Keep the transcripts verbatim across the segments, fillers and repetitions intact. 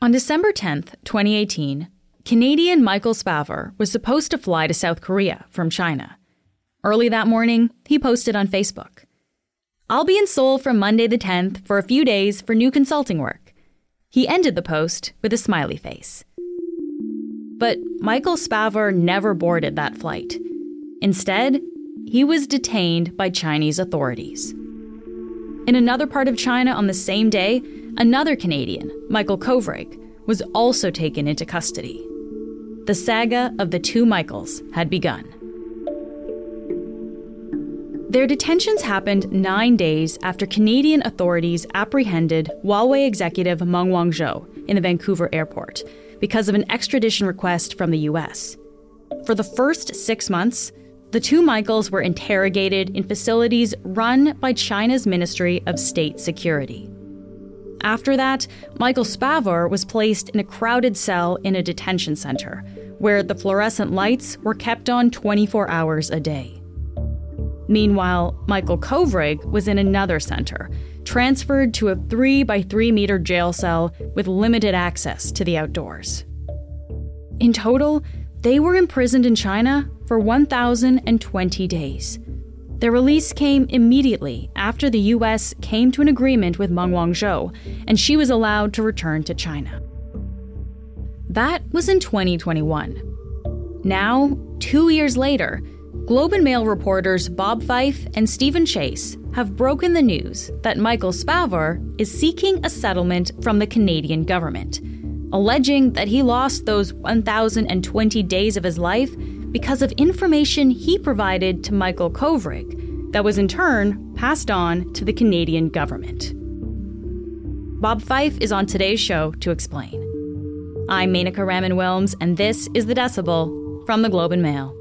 On December tenth, twenty eighteen, Canadian Michael Spavor was supposed to fly to South Korea from China. Early that morning, he posted on Facebook, "I'll be in Seoul from Monday the tenth for a few days for new consulting work." He ended the post with a smiley face. But Michael Spavor never boarded that flight. Instead, he was detained by Chinese authorities. In another part of China on the same day, another Canadian, Michael Kovrig, was also taken into custody. The saga of the two Michaels had begun. Their detentions happened nine days after Canadian authorities apprehended Huawei executive Meng Wanzhou in the Vancouver airport because of an extradition request from the U S. For the first six months, the two Michaels were interrogated in facilities run by China's Ministry of State Security. After that, Michael Spavor was placed in a crowded cell in a detention center, where the fluorescent lights were kept on twenty-four hours a day. Meanwhile, Michael Kovrig was in another center, transferred to a three by three meter jail cell with limited access to the outdoors. In total, they were imprisoned in China for one thousand twenty days. Their release came immediately after the U S came to an agreement with Meng Wanzhou, and she was allowed to return to China. That was in twenty twenty-one. Now, two years later, Globe and Mail reporters Bob Fife and Stephen Chase have broken the news that Michael Spavor is seeking a settlement from the Canadian government, alleging that he lost those one thousand twenty days of his life because of information he provided to Michael Kovrig that was in turn passed on to the Canadian government. Bob Fife is on today's show to explain. I'm Manika Raman-Wilms, and this is The Decibel from the Globe and Mail.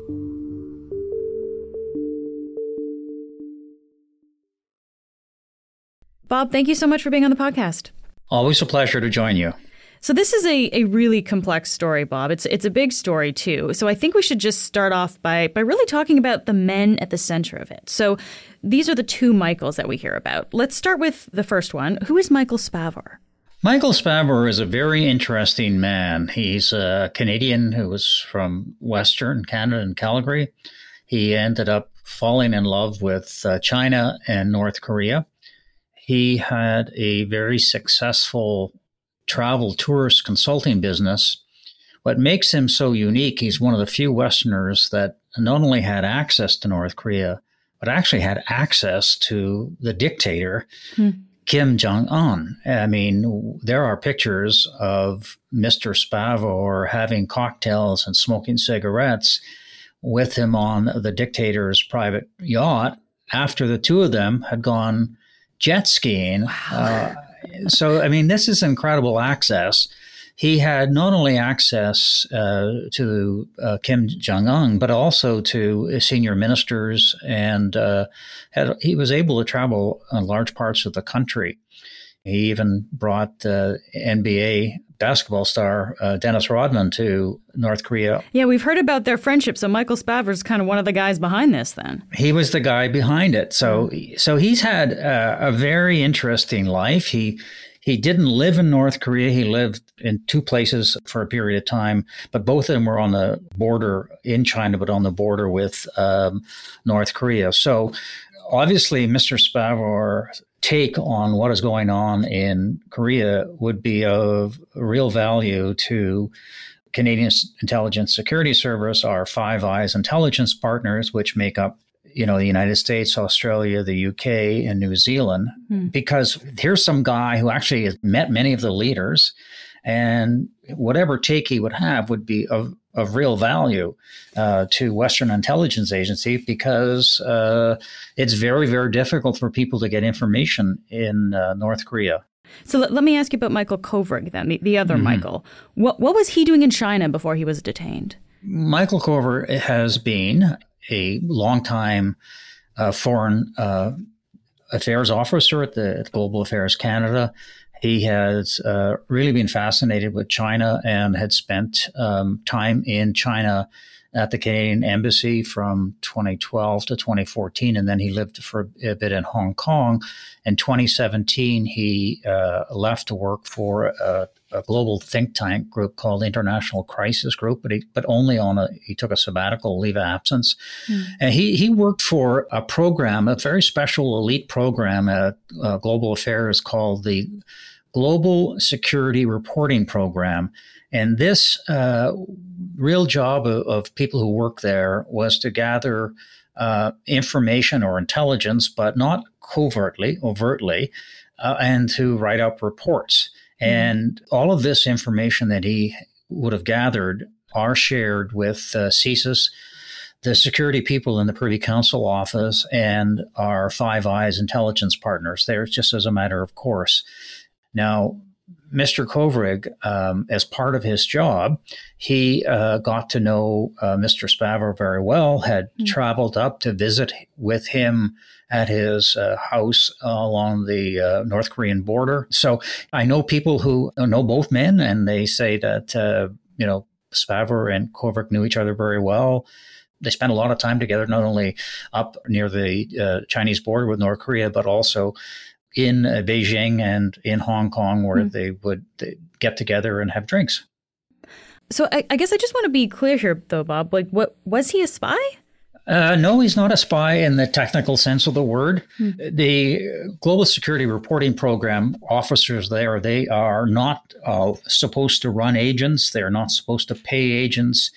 Bob, thank you so much for being on the podcast. Always a pleasure to join you. So this is a, a really complex story, Bob. It's it's a big story, too. So I think we should just start off by, by really talking about the men at the center of it. So these are the two Michaels that we hear about. Let's start with the first one. Who is Michael Spavor? Michael Spavor is a very interesting man. He's a Canadian who was from Western Canada and Calgary. He ended up falling in love with uh, China and North Korea. He had a very successful travel tourist consulting business. What makes him so unique, he's one of the few Westerners that not only had access to North Korea, but actually had access to the dictator, hmm. Kim Jong-un. I mean, there are pictures of Mister Spavor having cocktails and smoking cigarettes with him on the dictator's private yacht after the two of them had gone jet skiing. Wow. Uh, so, I mean, this is incredible access. He had not only access uh, to uh, Kim Jong-un, but also to senior ministers, and uh, had, he was able to travel in large parts of the country. He even brought uh, N B A basketball star uh, Dennis Rodman to North Korea. Yeah, we've heard about their friendship. So Michael Spavor is kind of one of the guys behind this then. He was the guy behind it. So so he's had uh, a very interesting life. He he didn't live in North Korea. He lived in two places for a period of time, but both of them were on the border in China, but on the border with um, North Korea. So obviously, Mister Spavor's take on what is going on in Korea would be of real value to Canadian Intelligence Security Service, our Five Eyes intelligence partners, which make up, you know, the United States, Australia, the U K, and New Zealand. Hmm. Because here's some guy who actually has met many of the leaders, and whatever take he would have would be of of real value uh, to Western intelligence agency, because uh, it's very, very difficult for people to get information in uh, North Korea. So let, let me ask you about Michael Kovrig then, the, the other mm-hmm. Michael. What, what was he doing in China before he was detained? Michael Kovrig has been a longtime uh, foreign uh, affairs officer at the at Global Affairs Canada. He has uh, really been fascinated with China and had spent um, time in China at the Canadian Embassy from twenty twelve to twenty fourteen, and then he lived for a bit in Hong Kong. In twenty seventeen, he uh, left to work for a, a global think tank group called International Crisis Group, but he, but only on a, he took a sabbatical leave of absence. Mm. And he, he worked for a program, a very special elite program at uh, Global Affairs called the Global Security Reporting Program. And this uh, real job of, of people who work there was to gather uh, information or intelligence, but not covertly, overtly, uh, and to write up reports. Mm-hmm. And all of this information that he would have gathered are shared with uh, C S I S, the security people in the Privy Council office, and our Five Eyes intelligence partners. They're just as a matter of course. Now, Mister Kovrig, um, as part of his job, he uh, got to know uh, Mister Spavor very well, had mm-hmm. traveled up to visit with him at his uh, house along the uh, North Korean border. So I know people who know both men, and they say that, uh, you know, Spavor and Kovrig knew each other very well. They spent a lot of time together, not only up near the uh, Chinese border with North Korea, but also in Beijing and in Hong Kong, where mm. they would get together and have drinks. So I, I guess I just want to be clear here, though, Bob. Like, what was he a spy? Uh, no, he's not a spy in the technical sense of the word. Mm. The Global Security Reporting Program officers there, they are not uh, supposed to run agents. They're not supposed to pay agents.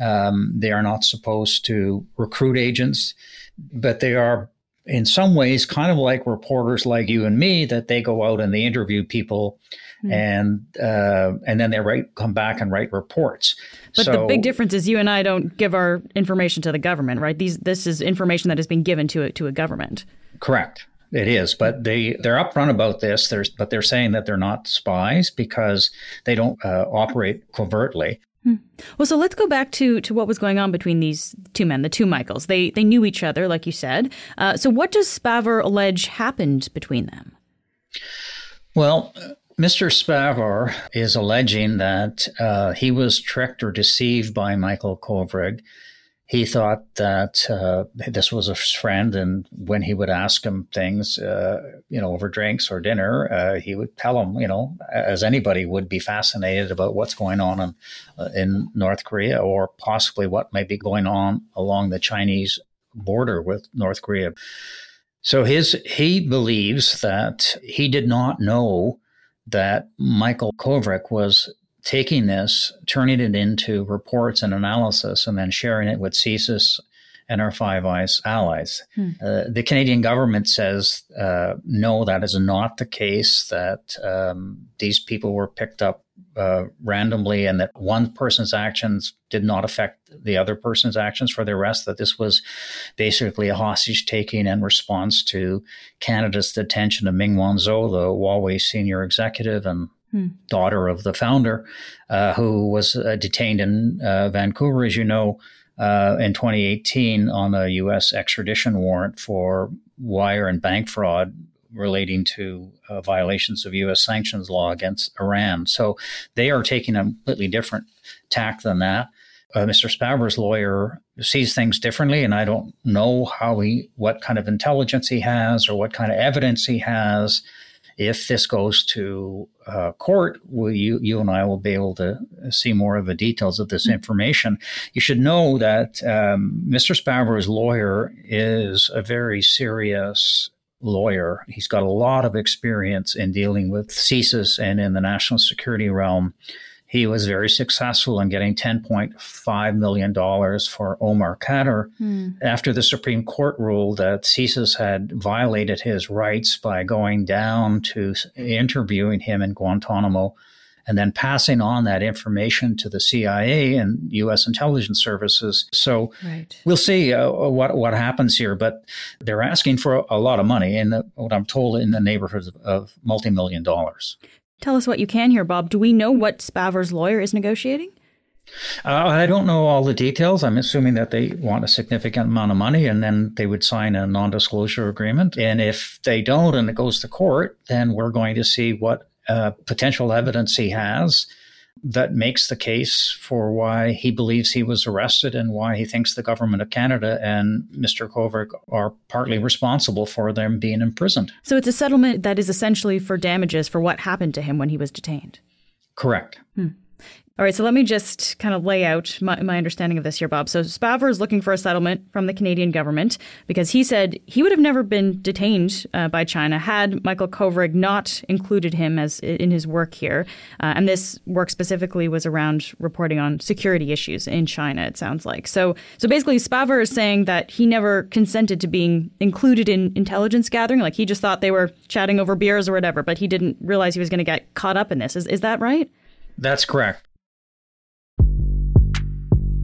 Um, they are not supposed to recruit agents, but they are in some ways kind of like reporters like you and me, that they go out and they interview people mm. and uh, and then they write, come back and write reports. But so, the big difference is you and I don't give our information to the government, right? These This is information that is being given to a, to a government. Correct. It is. But they, they're upfront about this, There's, but they're saying that they're not spies because they don't uh, operate covertly. Well, so let's go back to, to what was going on between these two men, the two Michaels. They they knew each other, like you said. Uh, so what does Spavor allege happened between them? Well, Mister Spavor is alleging that uh, he was tricked or deceived by Michael Kovrig. He thought that uh, this was a friend, and when he would ask him things, uh, you know, over drinks or dinner, uh, he would tell him, you know, as anybody would be fascinated about what's going on in, uh, in North Korea, or possibly what might be going on along the Chinese border with North Korea. So his he believes that he did not know that Michael Kovrig was taking this, turning it into reports and analysis, and then sharing it with C S I S and our Five Eyes allies. Hmm. Uh, the Canadian government says, uh, no, that is not the case, that um, these people were picked up uh, randomly, and that one person's actions did not affect the other person's actions for the arrest, that this was basically a hostage-taking in response to Canada's detention of Meng Wanzhou, the Huawei senior executive and daughter of the founder, uh, who was uh, detained in uh, Vancouver, as you know, uh, in twenty eighteen on a U S extradition warrant for wire and bank fraud relating to uh, violations of U S sanctions law against Iran. So they are taking a completely different tack than that. Uh, Mister Spavor's lawyer sees things differently, and I don't know how he, what kind of intelligence he has or what kind of evidence he has. If this goes to uh, court, will you, you and I will be able to see more of the details of this information. You should know that um, Mister Spavor's lawyer is a very serious lawyer. He's got a lot of experience in dealing with C S I S and in the national security realm. He was very successful in getting ten point five million dollars for Omar Khadr hmm. after the Supreme Court ruled that C S I S had violated his rights by going down to interviewing him in Guantanamo and then passing on that information to the C I A and U S intelligence services. So right. we'll see uh, what what happens here, but they're asking for a, a lot of money, in the, what I'm told, in the neighborhood of, of multi-million dollars. Tell us what you can here, Bob. Do we know what Spavor's lawyer is negotiating? Uh, I don't know all the details. I'm assuming that they want a significant amount of money, and then they would sign a non-disclosure agreement. And if they don't and it goes to court, then we're going to see what uh, potential evidence he has. that makes the case for why he believes he was arrested and why he thinks the government of Canada and Mister Kovrig are partly responsible for them being imprisoned. So it's a settlement that is essentially for damages for what happened to him when he was detained. Correct. Hmm. All right, so let me just kind of lay out my, my understanding of this here, Bob. So Spavor is looking for a settlement from the Canadian government because he said he would have never been detained uh, by China had Michael Kovrig not included him as in his work here. Uh, and this work specifically was around reporting on security issues in China, it sounds like. So so basically Spavor is saying that he never consented to being included in intelligence gathering. Like he just thought they were chatting over beers or whatever, but he didn't realize he was going to get caught up in this. Is, is that right? That's correct.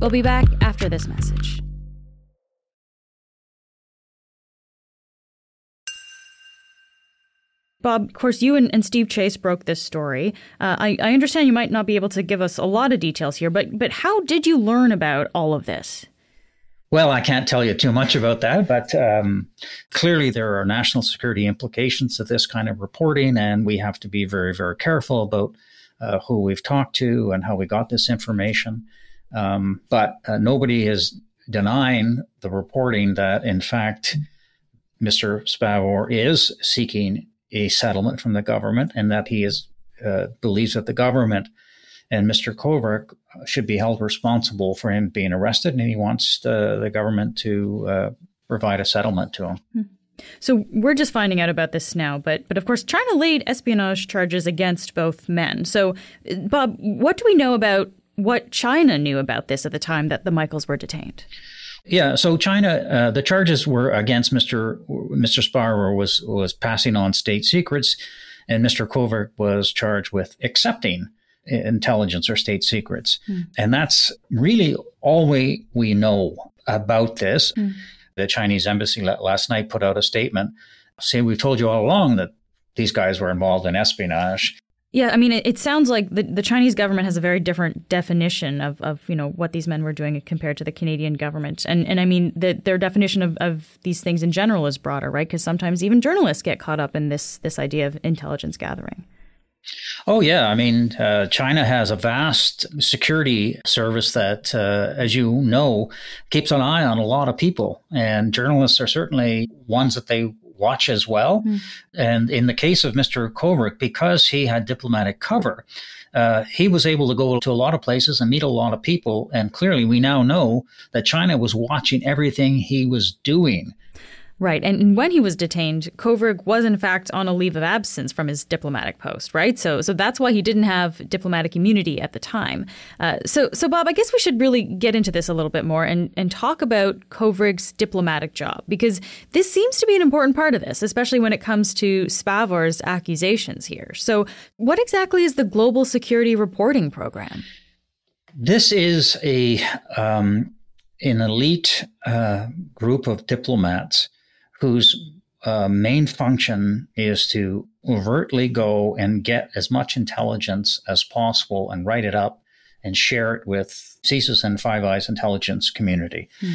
We'll be back after this message. Bob, of course, you and, and Steve Chase broke this story. Uh, I, I understand you might not be able to give us a lot of details here, but but how did you learn about all of this? Well, I can't tell you too much about that, but um, clearly there are national security implications of this kind of reporting, and we have to be very, very careful about uh, who we've talked to and how we got this information. Um, but uh, nobody is denying the reporting that, in fact, Mister Spavor is seeking a settlement from the government and that he is uh, believes that the government and Mister Kovrig should be held responsible for him being arrested, and he wants the, the government to uh, provide a settlement to him. Hmm. So we're just finding out about this now, but but of course, China laid espionage charges against both men. So, Bob, what do we know about what China knew about this at the time that the Michaels were detained? Yeah, so China, uh, the charges were against Mister Mister Spavor was was passing on state secrets, and Mister Kovrig was charged with accepting intelligence or state secrets. Mm. And that's really all we, we know about this. Mm. The Chinese embassy last night put out a statement saying, we've told you all along that these guys were involved in espionage. Yeah, I mean, it, it sounds like the, the Chinese government has a very different definition of, of, you know, what these men were doing compared to the Canadian government. And, and I mean, the, their definition of, of these things in general is broader, right? Because sometimes even journalists get caught up in this this idea of intelligence gathering. Oh, yeah. I mean, uh, China has a vast security service that, uh, as you know, keeps an eye on a lot of people. And journalists are certainly ones that they watch as well. Mm. And in the case of Mister Kovrig, because he had diplomatic cover, uh, he was able to go to a lot of places and meet a lot of people. And clearly, we now know that China was watching everything he was doing. Right. And when he was detained, Kovrig was, in fact, on a leave of absence from his diplomatic post. Right. So so that's why he didn't have diplomatic immunity at the time. Uh, so, so, Bob, I guess we should really get into this a little bit more and, and talk about Kovrig's diplomatic job, because this seems to be an important part of this, especially when it comes to Spavor's accusations here. So what exactly is the Global Security Reporting Program? This is a um, an elite uh, group of diplomats whose uh, main function is to overtly go and get as much intelligence as possible and write it up and share it with C S I S and Five Eyes intelligence community. Mm.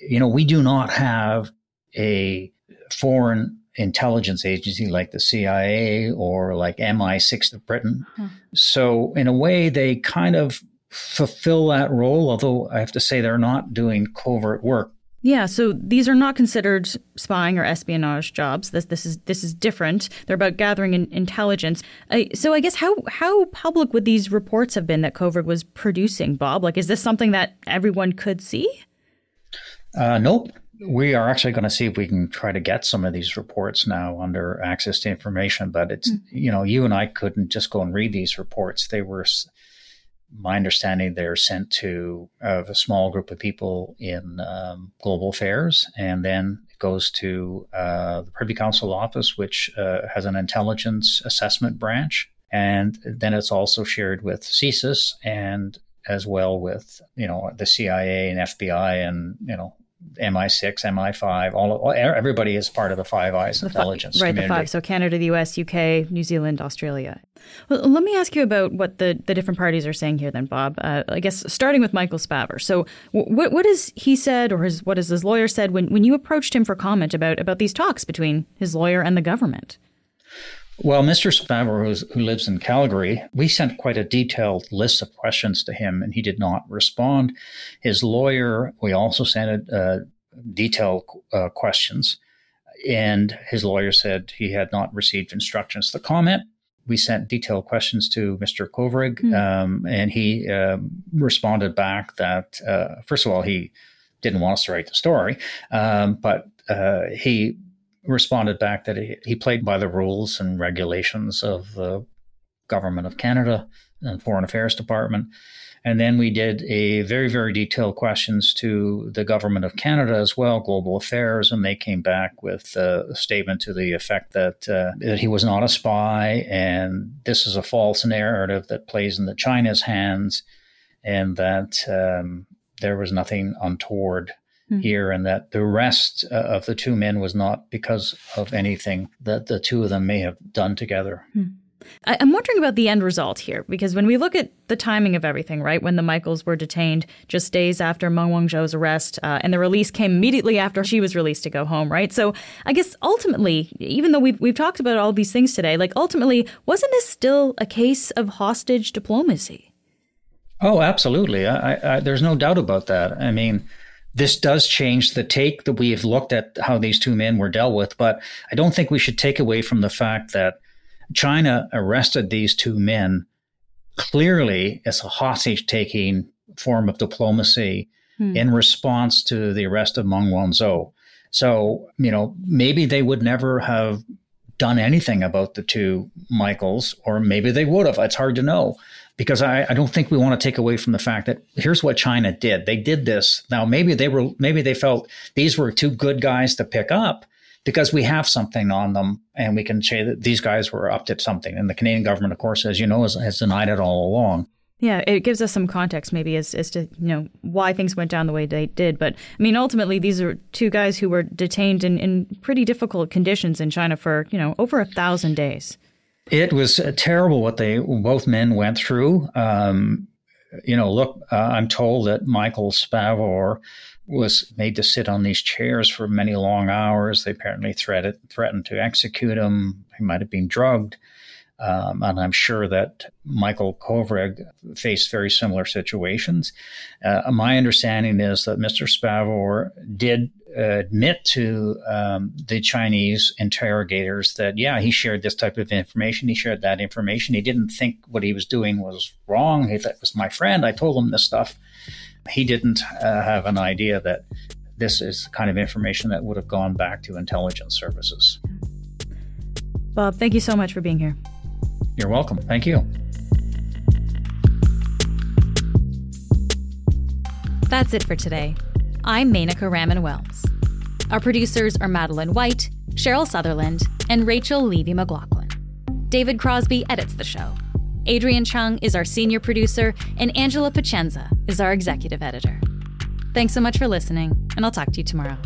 You know, we do not have a foreign intelligence agency like the C I A or like M I six of Britain. Huh. So in a way, they kind of fulfill that role, although I have to say they're not doing covert work. Yeah, so these are not considered spying or espionage jobs. This this is this is different. They're about gathering in, intelligence. Uh, so I guess how how public would these reports have been that Kovrig was producing, Bob? Like, is this something that everyone could see? Uh, nope. We are actually going to see if we can try to get some of these reports now under access to information. But it's mm. you know, you and I couldn't just go and read these reports. They were. My understanding, they're sent to uh, a small group of people in um, Global Affairs, and then it goes to uh, the Privy Council office, which uh, has an intelligence assessment branch. And then it's also shared with C S I S and as well with, you know, the C I A and F B I and, you know, M I six, M I five, all, all everybody is part of the Five Eyes the intelligence fi- right, community. Right, the five. So Canada, the U S, U K, New Zealand, Australia. Well, let me ask you about what the, the different parties are saying here then, Bob. Uh, I guess starting with Michael Spavor. So what what has he said or his, what has his lawyer said when, when you approached him for comment about, about these talks between his lawyer and the government? Well, Mister Spavor, who lives in Calgary, we sent quite a detailed list of questions to him, and he did not respond. His lawyer, we also sent uh, detailed uh, questions, and his lawyer said he had not received instructions to comment. We sent detailed questions to Mister Kovrig, mm. um, and he uh, responded back that, uh, first of all, he didn't want us to write the story, um, but uh, he responded back that he, he played by the rules and regulations of the Government of Canada and Foreign Affairs Department. And then we did a very, very detailed questions to the Government of Canada as well, Global Affairs, and they came back with a statement to the effect that, uh, that he was not a spy and this is a false narrative that plays into China's hands, and that um, there was nothing untoward mm. here, and that the arrest uh, of the two men was not because of anything that the two of them may have done together. Mm. I'm wondering about the end result here, because when we look at the timing of everything, right, when the Michaels were detained just days after Meng Wanzhou's arrest, uh, and the release came immediately after she was released to go home, right? So I guess ultimately, even though we've, we've talked about all these things today, like ultimately, wasn't this still a case of hostage diplomacy? Oh, absolutely. I, I, there's no doubt about that. I mean, this does change the take that we've looked at how these two men were dealt with, but I don't think we should take away from the fact that China arrested these two men clearly as a hostage-taking form of diplomacy hmm. in response to the arrest of Meng Wanzhou. So, you know, maybe they would never have done anything about the two Michaels, or maybe they would have. It's hard to know, because I, I don't think we want to take away from the fact that here's what China did. They did this. Now, maybe they were, maybe they felt these were two good guys to pick up, because we have something on them and we can say that these guys were up to something. And the Canadian government, of course, as you know, has, has denied it all along. Yeah, it gives us some context maybe as, as to, you know, why things went down the way they did. But I mean, ultimately, these are two guys who were detained in, in pretty difficult conditions in China for, you know, over a thousand days. It was terrible what they both men went through. Um, you know, look, uh, I'm told that Michael Spavor was made to sit on these chairs for many long hours. They apparently threatened, threatened to execute him. He might have been drugged. Um, and I'm sure that Michael Kovrig faced very similar situations. Uh, my understanding is that Mister Spavor did uh, admit to um, the Chinese interrogators that, yeah, he shared this type of information. He shared that information. He didn't think what he was doing was wrong. He thought it was my friend. I told him this stuff. He didn't uh, have an idea that this is the kind of information that would have gone back to intelligence services. Bob, thank you so much for being here. You're welcome. Thank you. That's it for today. I'm Manika Raman-Wilms. Our producers are Madeline White, Cheryl Sutherland, and Rachel Levy McLaughlin. David Crosby edits the show. Adrian Chung is our senior producer, and Angela Pacenza is our executive editor. Thanks so much for listening, and I'll talk to you tomorrow.